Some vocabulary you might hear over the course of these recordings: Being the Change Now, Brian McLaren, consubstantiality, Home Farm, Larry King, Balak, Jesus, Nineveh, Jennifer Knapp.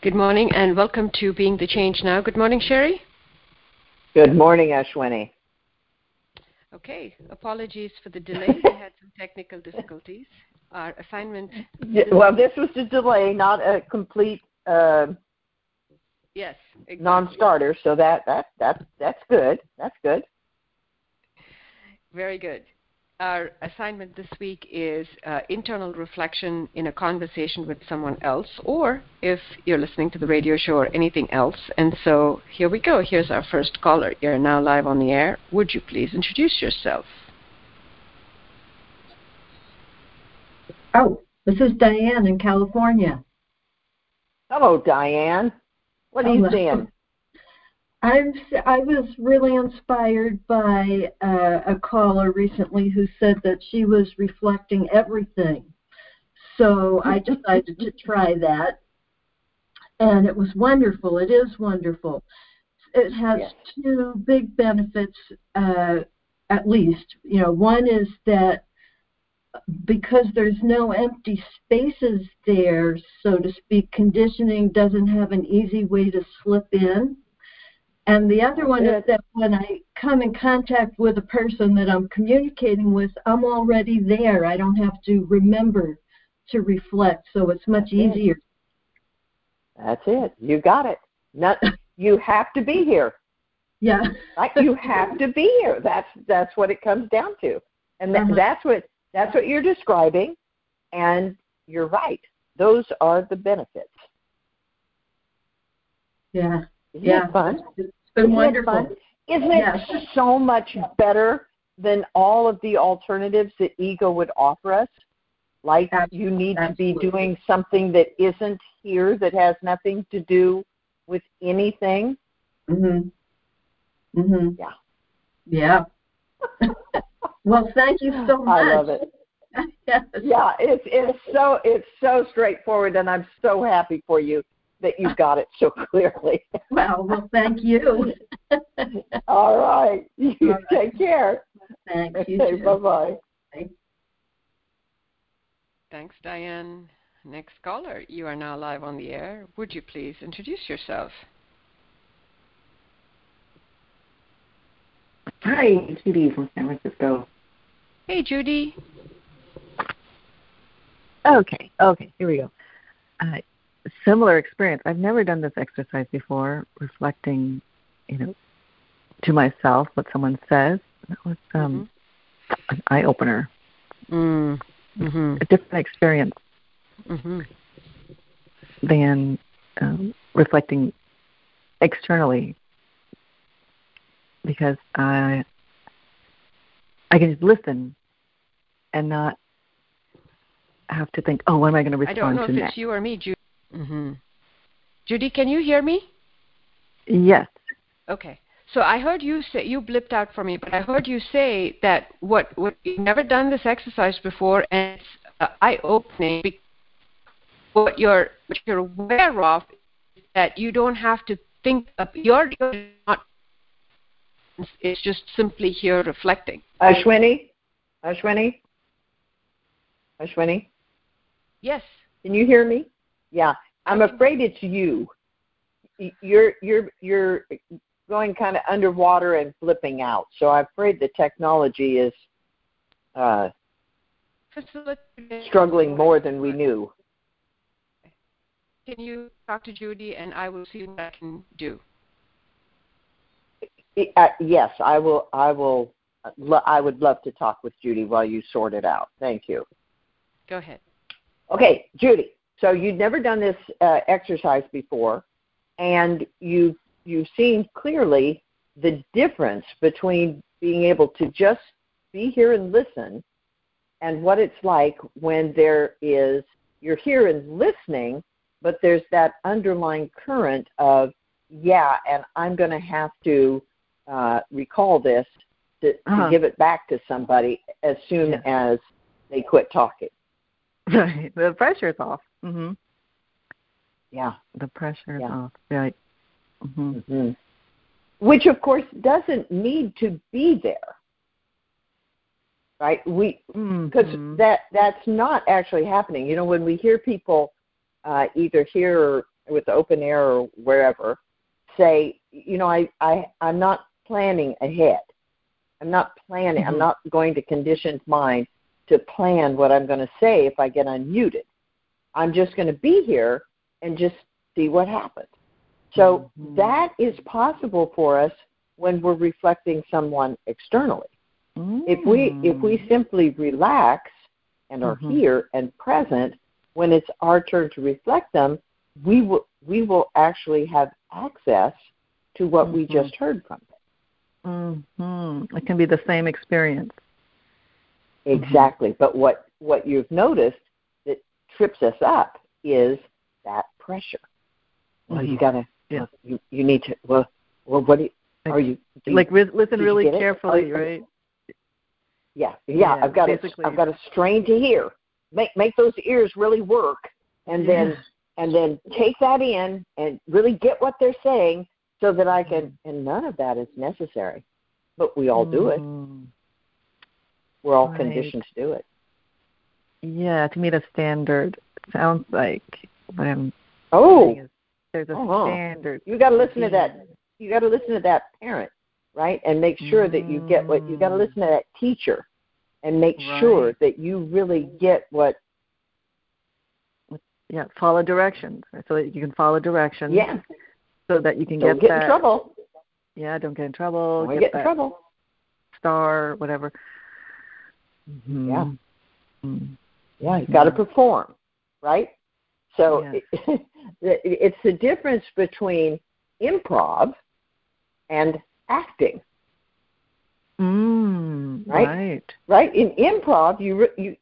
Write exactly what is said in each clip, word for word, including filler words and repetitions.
Good morning and welcome to Being the Change Now. Good morning, Sherry. Good morning, Ashwini. Okay, apologies for the delay. We had some technical difficulties. Our assignment... Well, this was a delay, not a complete uh, yes, exactly. non-starter, so that, that that that's good. That's good. Very good. Our assignment this week is uh, internal reflection in a conversation with someone else, or if you're listening to the radio show or anything else. And so here we go. Here's our first caller. You're now live on the air. Would you please introduce yourself? Oh, this is Diane in California. Hello, Diane. What are Hello. you saying? I'm, I was really inspired by uh, a caller recently who said that she was reflecting everything. So I decided to try that, and it was wonderful. It is wonderful. It has yes. two big benefits, uh, at least. You know, one is that because there's no empty spaces there, so to speak, conditioning doesn't have an easy way to slip in. And the other one is that when I come in contact with a person that I'm communicating with, I'm already there. I don't have to remember to reflect, so it's much easier. That's it. You got it. Not, you have to be here. Yeah. Like you have to be here. That's that's what it comes down to. And th- uh-huh. that's what that's what you're describing, and you're right. Those are the benefits. Yeah. Isn't yeah, it fun? It's been Isn't wonderful. It fun? Isn't it yeah. so much better than all of the alternatives that ego would offer us? Like Absolutely. you need to be doing something that isn't here, that has nothing to do with anything. Mhm. Mhm. Yeah. Yeah. Well, thank you so much. I love it. Yes. Yeah, it's it's so it's so straightforward, and I'm so happy for you that you got it so clearly. Well, well, thank you. All right. You All right. Take care. Thank you. Okay, bye-bye. Bye. Thanks, Diane. Next caller, you are now live on the air. Would you please introduce yourself? Hi, Judy from San Francisco. Hey, Judy. Okay, okay, here we go. Uh, Similar experience. I've never done this exercise before, reflecting, you know, to myself what someone says. That was um, mm-hmm. an eye-opener. Mm-hmm. A different experience mm-hmm. than um, reflecting externally, because I I can just listen and not have to think, oh, what am I going to respond to next? I don't know if it's you or me, Judy. Mm-hmm. Judy, can you hear me? Yes. Okay. So I heard you say, you blipped out for me, but I heard you say that what, what you've never done this exercise before, and it's uh, eye-opening because what you're, what you're aware of is that you don't have to think of, you're, you're not, it's just simply here reflecting. Ashwini? Ashwini? Ashwini? Yes. Can you hear me? Yeah, I'm afraid it's you. You're you're you're going kind of underwater and flipping out. So I'm afraid the technology is uh, struggling more than we knew. Can you talk to Judy, and I will see what I can do. Uh, yes, I will. I will. I would love to talk with Judy while you sort it out. Thank you. Go ahead. Okay, Judy. So you'd never done this uh, exercise before, and you you've seen clearly the difference between being able to just be here and listen, and what it's like when there is you're here and listening, but there's that underlying current of yeah, and I'm going to have to uh, recall this to, uh-huh. to give it back to somebody as soon yeah. as they quit talking. Right, the pressure's off. Mhm. Yeah, the pressure is yeah. off. Right. Mm-hmm. Mm-hmm. Which, of course, doesn't need to be there, right? We because mm-hmm. that that's not actually happening. You know, when we hear people uh, either here or with the open air or wherever, say, you know, I, I, I'm not planning ahead. I'm not planning. Mm-hmm. I'm not going to condition mine to plan what I'm going to say if I get unmuted. I'm just going to be here and just see what happens. So mm-hmm. that is possible for us when we're reflecting someone externally. Mm-hmm. If we if we simply relax and are mm-hmm. here and present, when it's our turn to reflect them, we will we will actually have access to what mm-hmm. we just heard from them. Mm-hmm. It can be the same experience. Exactly. Mm-hmm. But what, what you've noticed that trips us up is that pressure. Well, mm-hmm. you gotta. Yeah. Well, you you need to. Well, well, what do you, are you? Do like you, listen really carefully, right? Yeah, yeah. yeah I've got to. I've got to strain to hear. Make make those ears really work, and yeah. then and then take that in and really get what they're saying, so that I can. Mm-hmm. And none of that is necessary, but we all do it. Mm-hmm. We're all right. conditioned to do it. Yeah, to meet a standard. Sounds like what I'm. Oh. There's a uh-huh. standard. You got to listen to that. You got to listen to that parent, right? And make sure that you get what you got to listen to that teacher, and make right. sure that you really get what. Yeah, follow directions, right? So that you can follow directions. Yeah. So that you can don't get, get that. in trouble. Yeah, don't get in trouble. Don't get, get in trouble. Star, whatever. Mm-hmm. Yeah. Mm-hmm. Yeah, you got to yeah. perform, right? So yeah. it, it's the difference between improv and acting, mm, right? Right. Right. In improv, you you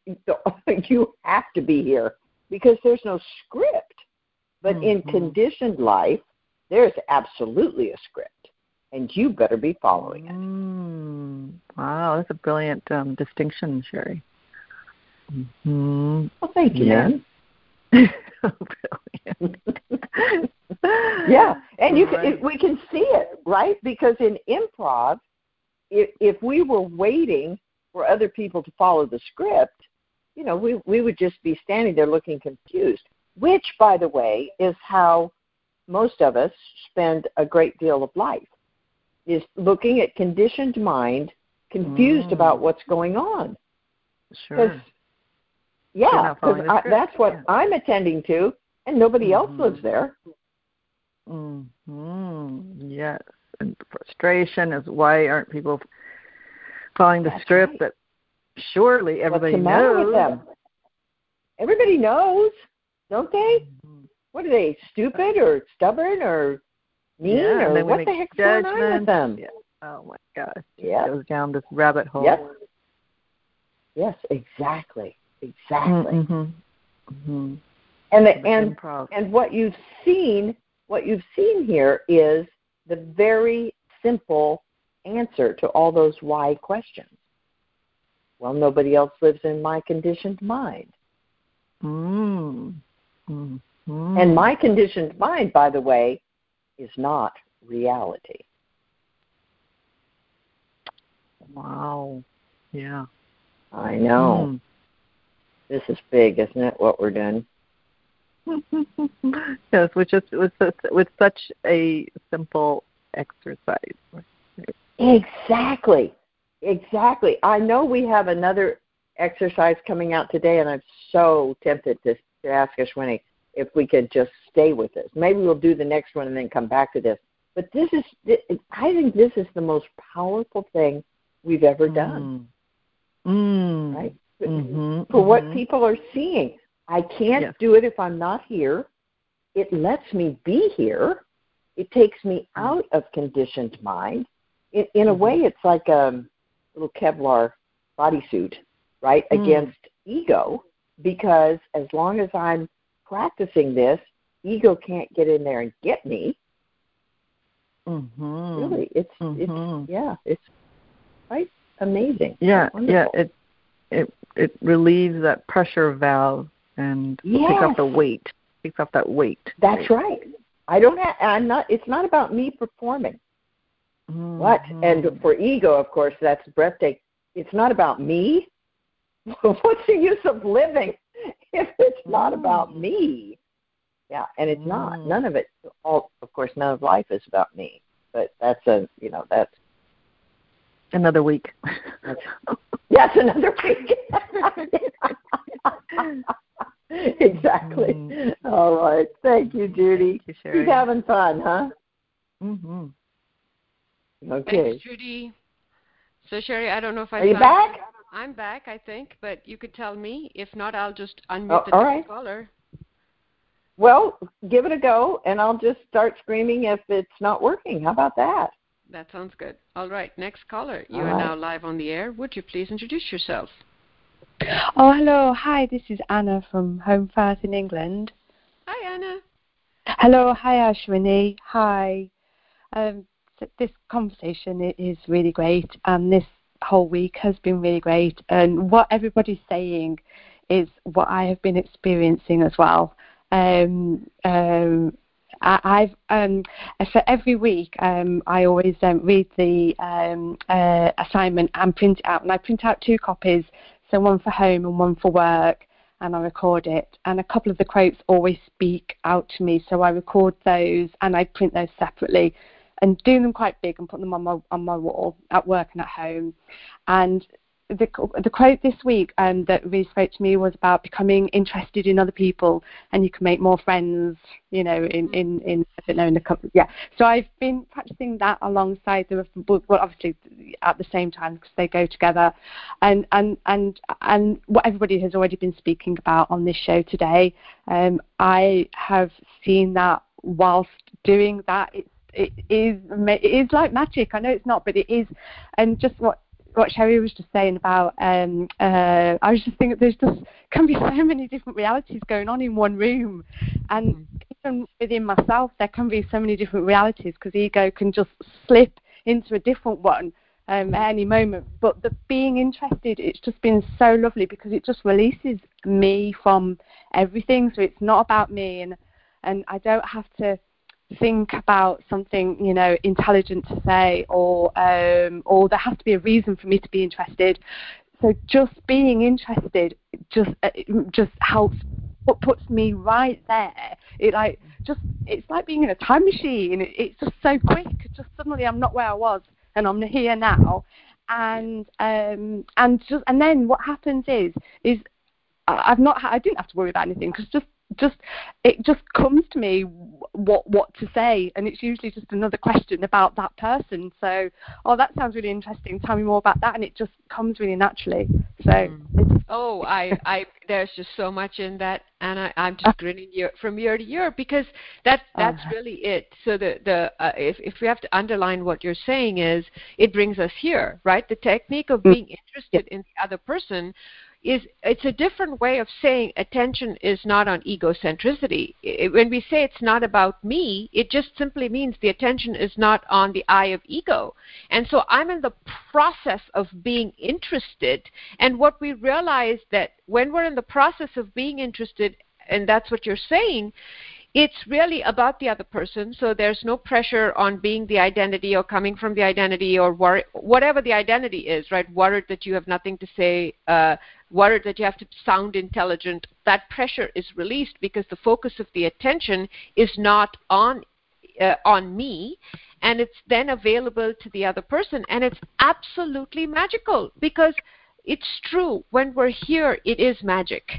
you have to be here because there's no script. But mm-hmm. in conditioned life, there's absolutely a script, and you better be following it. Mm. Wow, that's a brilliant um, distinction, Sherry. Mm-hmm. Well, thank you, yeah. man. yeah, and you can, right. we can see it, right? Because in improv, if, if we were waiting for other people to follow the script, you know, we, we would just be standing there looking confused, which, by the way, is how most of us spend a great deal of life, is looking at conditioned mind, confused mm. about what's going on. Sure. Yeah, because that's what yeah. I'm attending to, and nobody mm-hmm. else lives there. Mm-hmm. Yes, and frustration is why aren't people following the that's script right. that surely everybody What's the knows. Matter with them? Everybody knows, don't they? Mm-hmm. What are they, stupid or stubborn or mean yeah, or what the heck's judgments. Going on with them? Yeah. Oh, my gosh. Yeah. It goes down this rabbit hole. Yep. Yes, exactly. Exactly, mm-hmm. Mm-hmm. and the, and and what you've seen, what you've seen here is the very simple answer to all those why questions. Well, nobody else lives in my conditioned mind, mm-hmm. and my conditioned mind, by the way, is not reality. Wow! Yeah, I know. Mm. This is big, isn't it, what we're doing? Yes, which is with, with such a simple exercise. Exactly. Exactly. I know we have another exercise coming out today, and I'm so tempted to, to ask Ashwini if we could just stay with this. Maybe we'll do the next one and then come back to this. But this is, I think this is the most powerful thing we've ever done. Mm. Right? Mm-hmm, for mm-hmm. what people are seeing. I can't yes. do it if I'm not here. It lets me be here. It takes me out of conditioned mind. It, in mm-hmm. a way, it's like a little Kevlar bodysuit, right, mm. against ego, because as long as I'm practicing this, ego can't get in there and get me. Mm-hmm. Really, it's, mm-hmm. it's, yeah, it's quite amazing. Yeah, yeah, it's It it relieves that pressure valve and yes. takes off the weight. Takes off that weight. That's right. I don't have. I'm not. It's not about me performing. Mm-hmm. What? And for ego, of course, that's breathtaking. It's not about me. What's the use of living if it's not about me? Yeah, and it's not. Mm. None of it, all, of course, none of life is about me. But that's a, you know, that's... Another week. Yes, another week. Exactly. Mm. All right. Thank you, Judy. Thank you, Sherry. She's having fun, huh? Mm-hmm. Okay. Thanks, Judy. So, Sherry, I don't know if I... Are you back? I'm back, I think, but you could tell me. If not, I'll just unmute oh, the next right. caller. Well, give it a go, and I'll just start screaming if it's not working. How about that? That sounds good. All right, next caller. You All are right. now live on the air. Would you please introduce yourself? Oh, hello. Hi, this is Anna from Home Farm in England. Hi, Anna. Hello. Hi, Ashwini. Hi. Um, so this conversation is really great, and this whole week has been really great. And what everybody's saying is what I have been experiencing as well. Um, um, I, I've um, for every week um, I always um, read the um, uh, assignment and print it out, and I print out two copies, so one for home and one for work, and I record it, and a couple of the quotes always speak out to me, so I record those and I print those separately and do them quite big and put them on my on my wall at work and at home. And The, the quote this week um, that really spoke to me was about becoming interested in other people, and you can make more friends, you know, in, in, in I don't know, in a couple, yeah. So I've been practicing that alongside the book, well, obviously at the same time because they go together, and, and, and, and what everybody has already been speaking about on this show today, um, I have seen that whilst doing that, it, it, is, it is like magic. I know it's not, but it is, and just what What Sherry was just saying about, um, uh, I was just thinking there's just can be so many different realities going on in one room, and even within myself there can be so many different realities because ego can just slip into a different one um, at any moment. But the being interested, it's just been so lovely because it just releases me from everything, so it's not about me, and and I don't have to think about something, you know, intelligent to say, or um, or there has to be a reason for me to be interested. So just being interested just uh, just helps, what puts me right there. It like just it's like being in a time machine. It, it's just so quick. Just suddenly I'm not where I was and I'm here now. And um, and just and then what happens is is I've not I didn't have to worry about anything because just. Just it just comes to me what what to say, and it's usually just another question about that person. So, oh, that sounds really interesting. Tell me more about that, and it just comes really naturally. So, mm. oh, I, I there's just so much in that, and I, I'm just grinning year, from year to year because that that's uh, really it. So the the uh, if if we have to underline what you're saying is it brings us here, right? The technique of being interested yeah. in the other person. Is it's a different way of saying attention is not on egocentricity. It, when we say it's not about me, it just simply means the attention is not on the eye of ego. And so I'm in the process of being interested. And what we realize that when we're in the process of being interested, and that's what you're saying, it's really about the other person, so there's no pressure on being the identity or coming from the identity or worry, whatever the identity is, right? Worried that you have nothing to say, uh, worried that you have to sound intelligent. That pressure is released because the focus of the attention is not on uh, on me, and it's then available to the other person, and it's absolutely magical because it's true. When we're here, it is magic.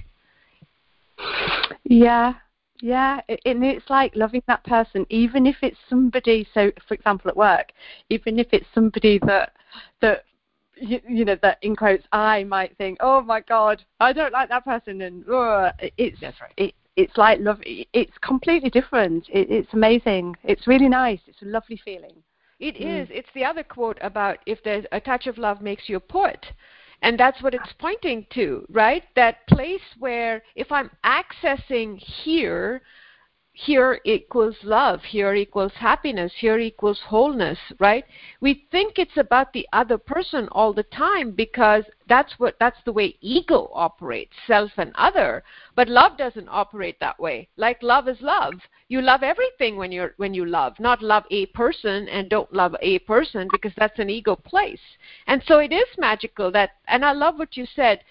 Yeah. Yeah, and it's like loving that person, even if it's somebody, so for example at work, even if it's somebody that, that you, you know, that in quotes, I might think, oh my God, I don't like that person, and uh, it's That's right. it, it's like love, it's completely different, it, it's amazing, it's really nice, it's a lovely feeling. It mm. is, it's the other quote about if there's a touch of love makes you a poet. And that's what it's pointing to, right? That place where if I'm accessing here, here equals love, here equals happiness, here equals wholeness, right? We think it's about the other person all the time because that's what that's the way ego operates, self and other. But love doesn't operate that way. Like love is love. You love everything when you're when you love, not love a person and don't love a person because that's an ego place. And so it is magical that, and I love what you said,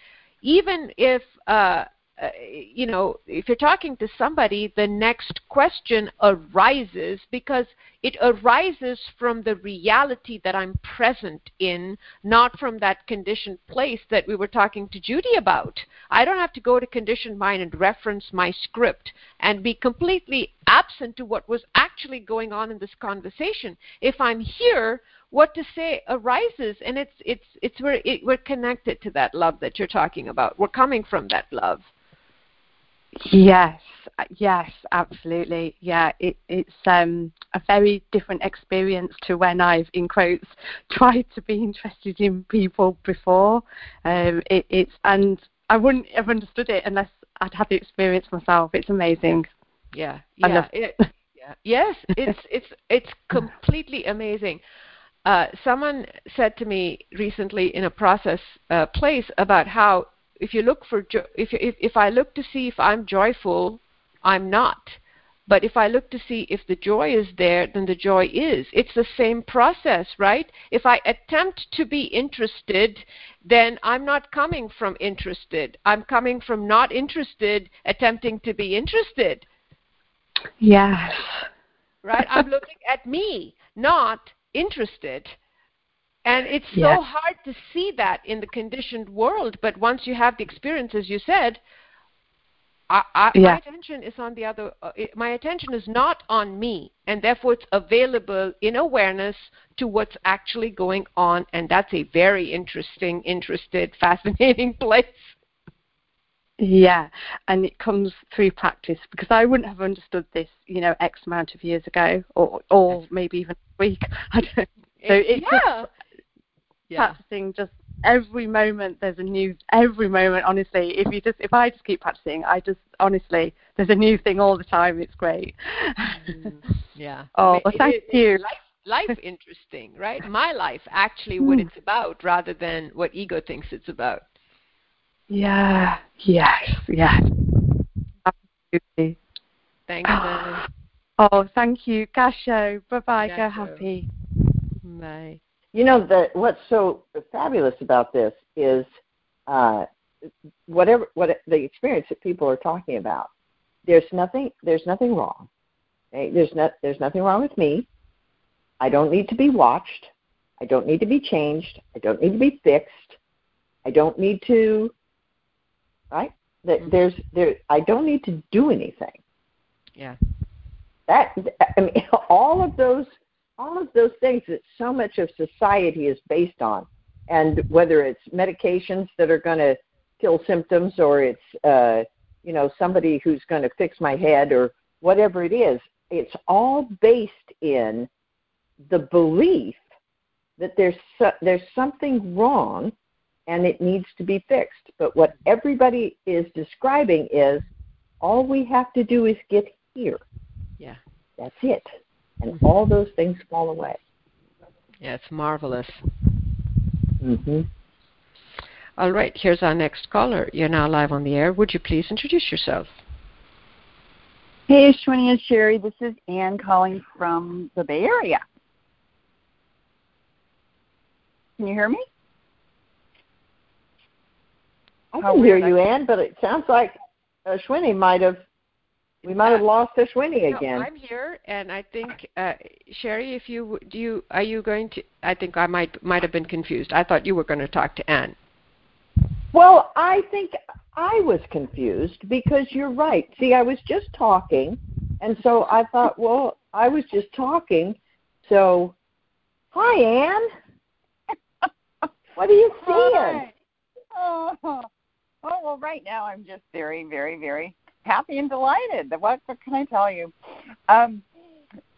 even if uh uh, you know, if you're talking to somebody, the next question arises because it arises from the reality that I'm present in, not from that conditioned place that we were talking to Judy about. I don't have to go to conditioned mind and reference my script and be completely absent to what was actually going on in this conversation. If I'm here, what to say arises, and it's it's it's where it, we're connected to that love that you're talking about. We're coming from that love. Yes, yes, absolutely. Yeah, it, it's um, a very different experience to when I've, in quotes, tried to be interested in people before. Um, it, it's and I wouldn't have understood it unless I'd had the experience myself. It's amazing. Yeah, yeah, I love it. It, yeah. Yes, it's it's it's completely amazing. Uh, someone said to me recently in a process uh, place about how if you look for jo- if, if if I look to see if I'm joyful, I'm not. But if I look to see if the joy is there, then the joy is. It's the same process, right? If I attempt to be interested, then I'm not coming from interested. I'm coming from not interested, attempting to be interested. Yes. Right? I'm looking at me, not interested, and it's yeah. so hard to see that in the conditioned world, but once you have the experience, as you said, I, I, yeah. my attention is on the other uh, it, my attention is not on me, and therefore it's available in awareness to what's actually going on, and that's a very interesting, interested, fascinating place. Yeah, and it comes through practice, because I wouldn't have understood this, you know, X amount of years ago, or or maybe even a week. I don't know. So it's yeah. just yeah. practicing. Just every moment, there's a new. Every moment, honestly, if you just, if I just keep practicing, I just honestly, there's a new thing all the time. It's great. Mm, yeah. Oh, I mean, well, thank it, you. It, life, life interesting, right? My life, actually, what it's about, rather than what ego thinks it's about. Yeah, yes, yes. Absolutely. Thanks, Anna. Oh, thank you. Gasho, bye-bye, Gasho. Go happy. Bye. You know, the, what's so fabulous about this is uh, whatever what the experience that people are talking about, there's nothing There's nothing wrong. Okay? There's, not, there's nothing wrong with me. I don't need to be watched. I don't need to be changed. I don't need to be fixed. I don't need to... Right? There's, there. I don't need to do anything. Yeah. That I mean, all of those, all of those things that so much of society is based on, and whether it's medications that are going to kill symptoms, or it's, uh, you know, somebody who's going to fix my head, or whatever it is, it's all based in the belief that there's so, there's something wrong. And it needs to be fixed. But what everybody is describing is all we have to do is get here. Yeah. That's it. And all those things fall away. Yeah, it's marvelous. Mm-hmm. All right, here's our next caller. You're now live on the air. Would you please introduce yourself? Hey, Ashwini and Sherry. This is Ann calling from the Bay Area. Can you hear me? I can hear you, Ann, but it sounds like Ashwini might have, we might have lost Ashwini no, again. I'm here, and I think, uh, Sherry, if you, do you, are you going to, I think I might might have been confused. I thought you were going to talk to Ann. Well, I think I was confused because you're right. See, I was just talking, and so I thought, well, I was just talking, so, hi, Ann. What are you seeing? Oh. Oh, well, right now I'm just very, very, very happy and delighted. What, what can I tell you? Um,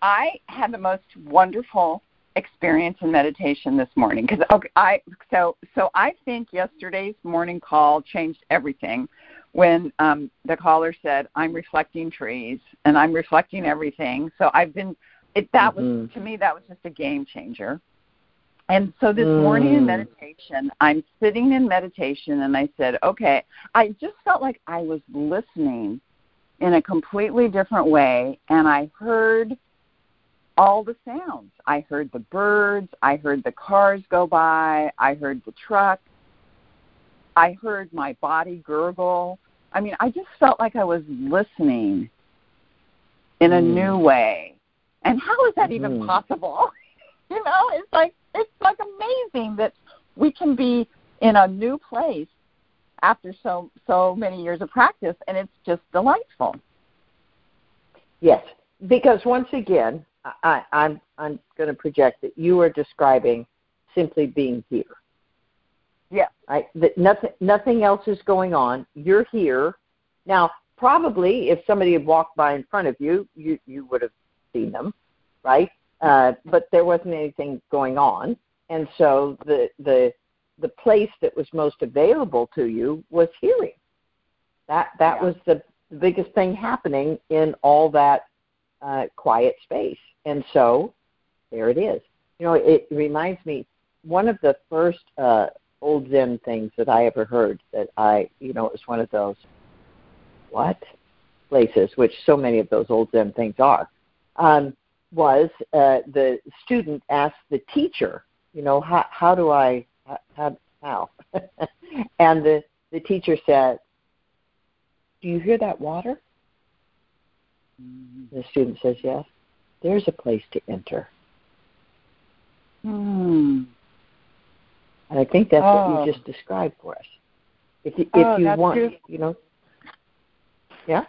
I had the most wonderful experience in meditation this morning. Cause, okay, I, so, so I think yesterday's morning call changed everything when um, the caller said, I'm reflecting trees and I'm reflecting everything. So I've been, it, that mm-hmm. was, to me, that was just a game changer. And so this morning in meditation, I'm sitting in meditation, and I said, okay, I just felt like I was listening in a completely different way, and I heard all the sounds. I heard the birds. I heard the cars go by. I heard the truck. I heard my body gurgle. I mean, I just felt like I was listening in a mm. new way. And how is that mm-hmm. even possible? You know, it's like it's like amazing that we can be in a new place after so so many years of practice, and it's just delightful. Yes, because once again, I, I'm I'm going to project that you are describing simply being here. Yeah, right. That nothing nothing else is going on. You're here now. Probably, if somebody had walked by in front of you, you you would have seen them, right? Uh, but there wasn't anything going on, and so the the the place that was most available to you was hearing. That that yeah. was the, the biggest thing happening in all that uh, quiet space, and so there it is. You know, it reminds me one of the first uh, old Zen things that I ever heard. That I, you know, it was one of those what places, which so many of those old Zen things are. Um, was uh, the student asked the teacher, you know, how, how do I, how? how? And the, the teacher said, do you hear that water? Mm-hmm. The student says, yes. There's a place to enter. Mm. And I think that's oh. what you just described for us. If, if oh, you want, beautiful. You know. Yeah?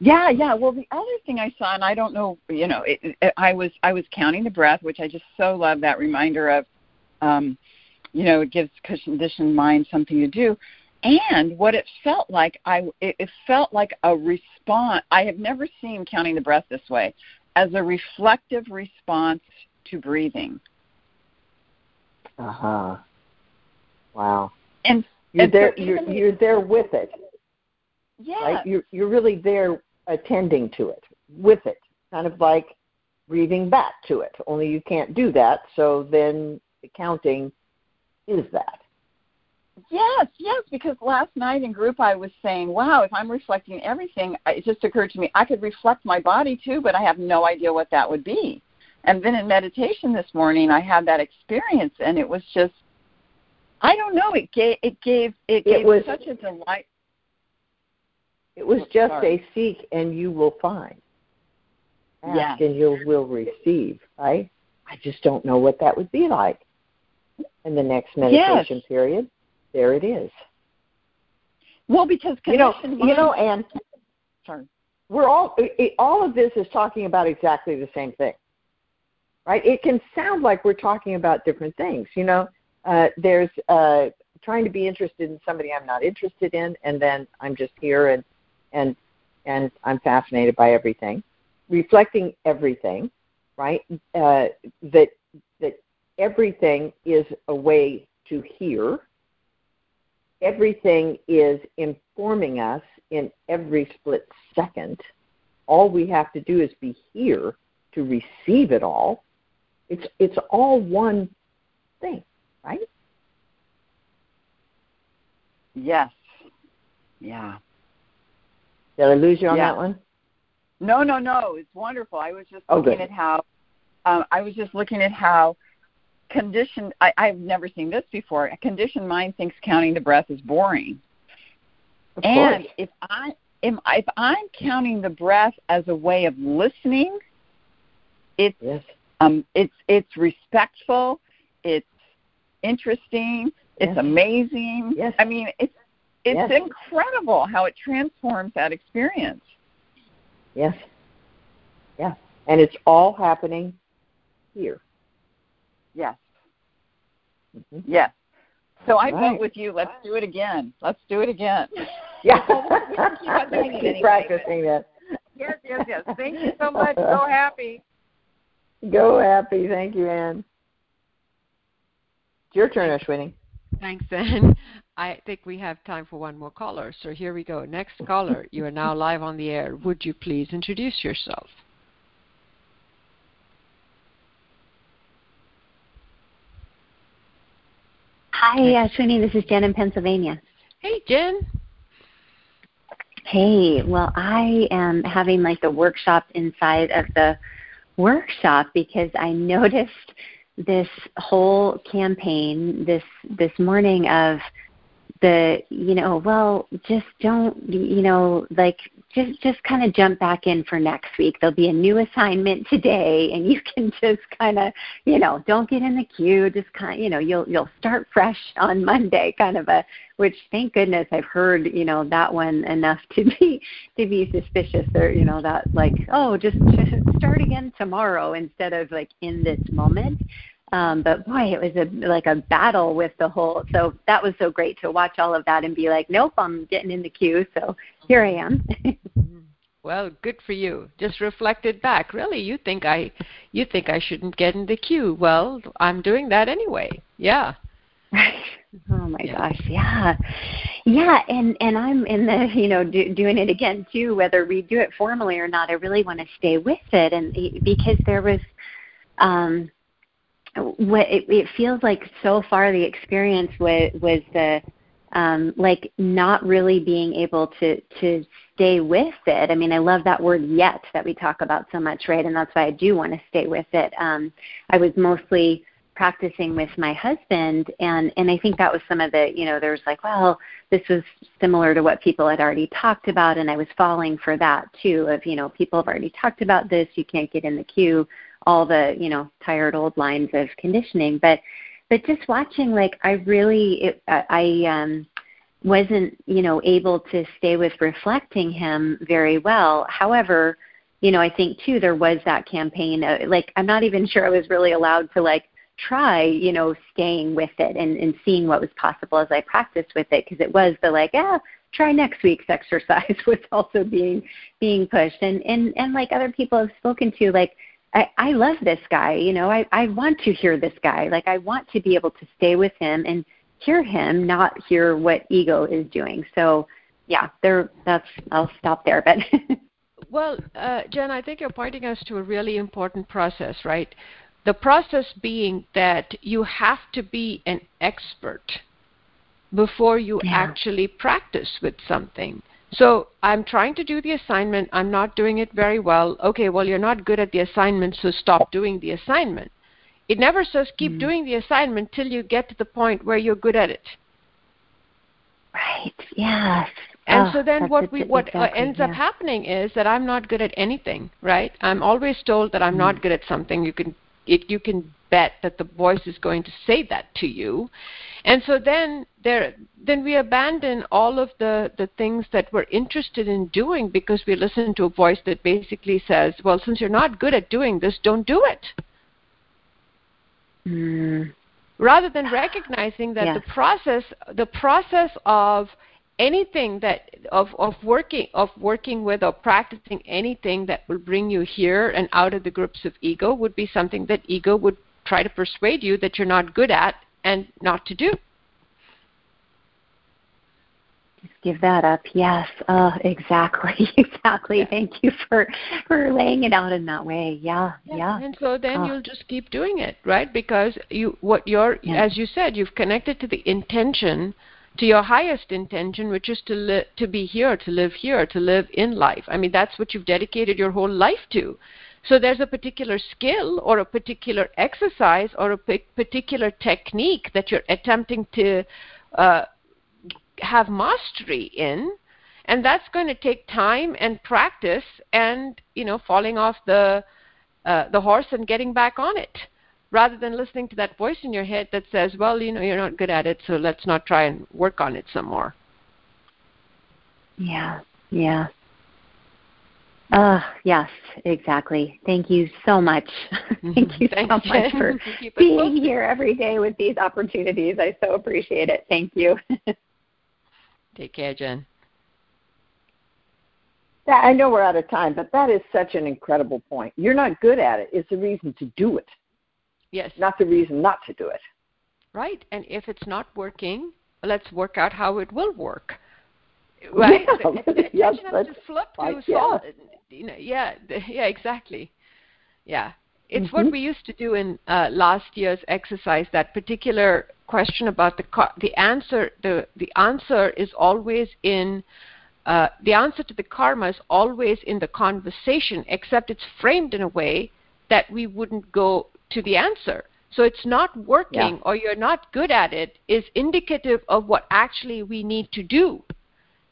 Yeah, yeah. Well, the other thing I saw, and I don't know, you know, it, it, I was I was counting the breath, which I just so love that reminder of, um, you know, it gives conditioned mind something to do, and what it felt like, I it, it felt like a response. I have never seen counting the breath this way, as a reflective response to breathing. Uh huh. Wow. And you're and there. So you're, you're there with it. Yeah, right? you're, you're really there attending to it, with it, kind of like breathing back to it, only you can't do that, so then the counting is that. Yes, yes, because last night in group I was saying, wow, if I'm reflecting everything, it just occurred to me, I could reflect my body too, but I have no idea what that would be. And then in meditation this morning, I had that experience, and it was just, I don't know, it gave, it gave, it gave it was, such a delight. It was just a seek and you will find. Ask yeah. and you will receive, right? I just don't know what that would be like. In the next meditation yes. period, there it is. Well, because you know, you know, and sorry. we're all it, all of this is talking about exactly the same thing, right? It can sound like we're talking about different things. You know, uh, there's uh, trying to be interested in somebody I'm not interested in, and then I'm just here and. And and I'm fascinated by everything, reflecting everything, right? Uh, that that everything is a way to hear. Everything is informing us in every split second. All we have to do is be here to receive it all. It's it's all one thing, right? Yes. Yeah. Did I lose you on yeah. that one? No, no, no. It's wonderful. I was just oh, looking good. at how um, I was just looking at how conditioned. I, I've never seen this before. A conditioned mind thinks counting the breath is boring. Of and course. if I am, if I'm counting the breath as a way of listening, it's yes. um, it's it's respectful. It's interesting. Yes. It's amazing. Yes. I mean, it's. It's yes. incredible how it transforms that experience. Yes. Yeah. And it's all happening here. Yes. Mm-hmm. Yes. So I right. vote with you. Let's do it again. Let's do it again. Yeah. Keep, doing keep practicing that. Yes, yes, yes. Thank you so much. Go happy. Go happy. Thank you, Ann. It's your turn, Ashwini. Thanks, Ann. I think we have time for one more caller. So here we go. Next caller, you are now live on the air. Would you please introduce yourself? Hi, Ashwini. This is Jen in Pennsylvania. Hey, Jen. Hey. Well, I am having like the workshop inside of the workshop because I noticed this whole campaign this this morning of the, you know, well, just don't, you know, like just just kind of jump back in for next week. There'll be a new assignment today, and you can just kind of, you know, don't get in the queue. Just kind, you know, you'll you'll start fresh on Monday, kind of a. Which, thank goodness, I've heard, you know, that one enough to be to be suspicious, or, you know, that like, oh, just start again tomorrow instead of like in this moment. Um, but boy, it was a, like a battle with the whole. So that was so great to watch all of that and be like, nope, I'm getting in the queue. So here I am. Well, good for you. Just reflected back. Really, you think I, you think I shouldn't get in the queue? Well, I'm doing that anyway. Yeah. Oh my gosh, yeah, yeah, and, and I'm in the, you know, do, doing it again too, whether we do it formally or not. I really want to stay with it, and because there was, um, what it, it feels like so far the experience was, was the, um, like not really being able to to stay with it. I mean, I love that word yet that we talk about so much, right? And that's why I do want to stay with it. Um, I was mostly practicing with my husband, and, and I think that was some of the, you know, there was like, well, this was similar to what people had already talked about, and I was falling for that too of, you know, people have already talked about this, you can't get in the queue, all the, you know, tired old lines of conditioning. But but just watching, like, I really, it, I um, wasn't, you know, able to stay with reflecting him very well. However, you know, I think too, there was that campaign, uh, like, I'm not even sure I was really allowed to, like, try, you know, staying with it and, and seeing what was possible as I practiced with it, because it was the like, ah, try next week's exercise was also being being pushed. And, and, and like other people I've spoken to, like, I, I love this guy, you know, I, I want to hear this guy. Like, I want to be able to stay with him and hear him, not hear what ego is doing. So, yeah, there. That's I'll stop there. But Well, uh, Jen, I think you're pointing us to a really important process, right? The process being that you have to be an expert before you yeah. actually practice with something. So I'm trying to do the assignment. I'm not doing it very well. Okay, well, you're not good at the assignment, so stop doing the assignment. It never says keep mm-hmm. doing the assignment till you get to the point where you're good at it. Right, yes. And oh, so then what we what exactly, ends yeah. up happening is that I'm not good at anything, right? I'm always told that I'm mm-hmm. not good at something. You can... It, you can bet that the voice is going to say that to you. And so then there, then we abandon all of the, the things that we're interested in doing because we listen to a voice that basically says, well, since you're not good at doing this, don't do it. Mm. Rather than recognizing that yeah. the process the process of anything that of, of working of working with or practicing anything that will bring you here and out of the grips of ego would be something that ego would try to persuade you that you're not good at and not to do. Just give that up. Yes. Oh, exactly. Exactly. Yeah. Thank you for for laying it out in that way. Yeah. Yeah. yeah. And so then oh. you'll just keep doing it, right? Because you what you're yeah. as you said, you've connected to the intention. To your highest intention, which is to li- to be here, to live here, to live in life. I mean, that's what you've dedicated your whole life to. So there's a particular skill or a particular exercise or a p- particular technique that you're attempting to uh, have mastery in, and that's going to take time and practice and, you know, falling off the uh, the horse and getting back on it. Rather than listening to that voice in your head that says, well, you know, you're not good at it, so let's not try and work on it some more. Yeah, yeah. Uh, yes, exactly. Thank you so much. Thank you Thank so you. much for being here every day with these opportunities. I so appreciate it. Thank you. Take care, Jen. That, I know we're out of time, but that is such an incredible point. You're not good at it. It's a reason to do it. Yes. Not the reason not to do it. Right. And if it's not working, let's work out how it will work. Right. Yeah. The, the yes, that's to flip like, yeah. You know, yeah. Yeah, exactly. Yeah. It's mm-hmm. what we used to do in uh, last year's exercise, that particular question about the co- the answer. The, the answer is always in, uh, the answer to the karma is always in the conversation, except it's framed in a way that we wouldn't go to the answer. So it's not working, yeah. or you're not good at it, is indicative of what actually we need to do,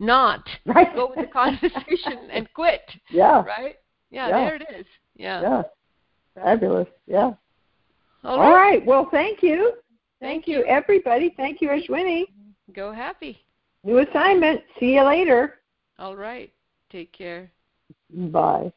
not right. go with the conversation and quit. Yeah. Right? Yeah, yeah, there it is. Yeah. Yeah. Fabulous. Yeah. All right. All right. Well, thank you. Thank, thank you, everybody. Thank you, Ashwini. Go happy. New assignment. See you later. All right. Take care. Bye.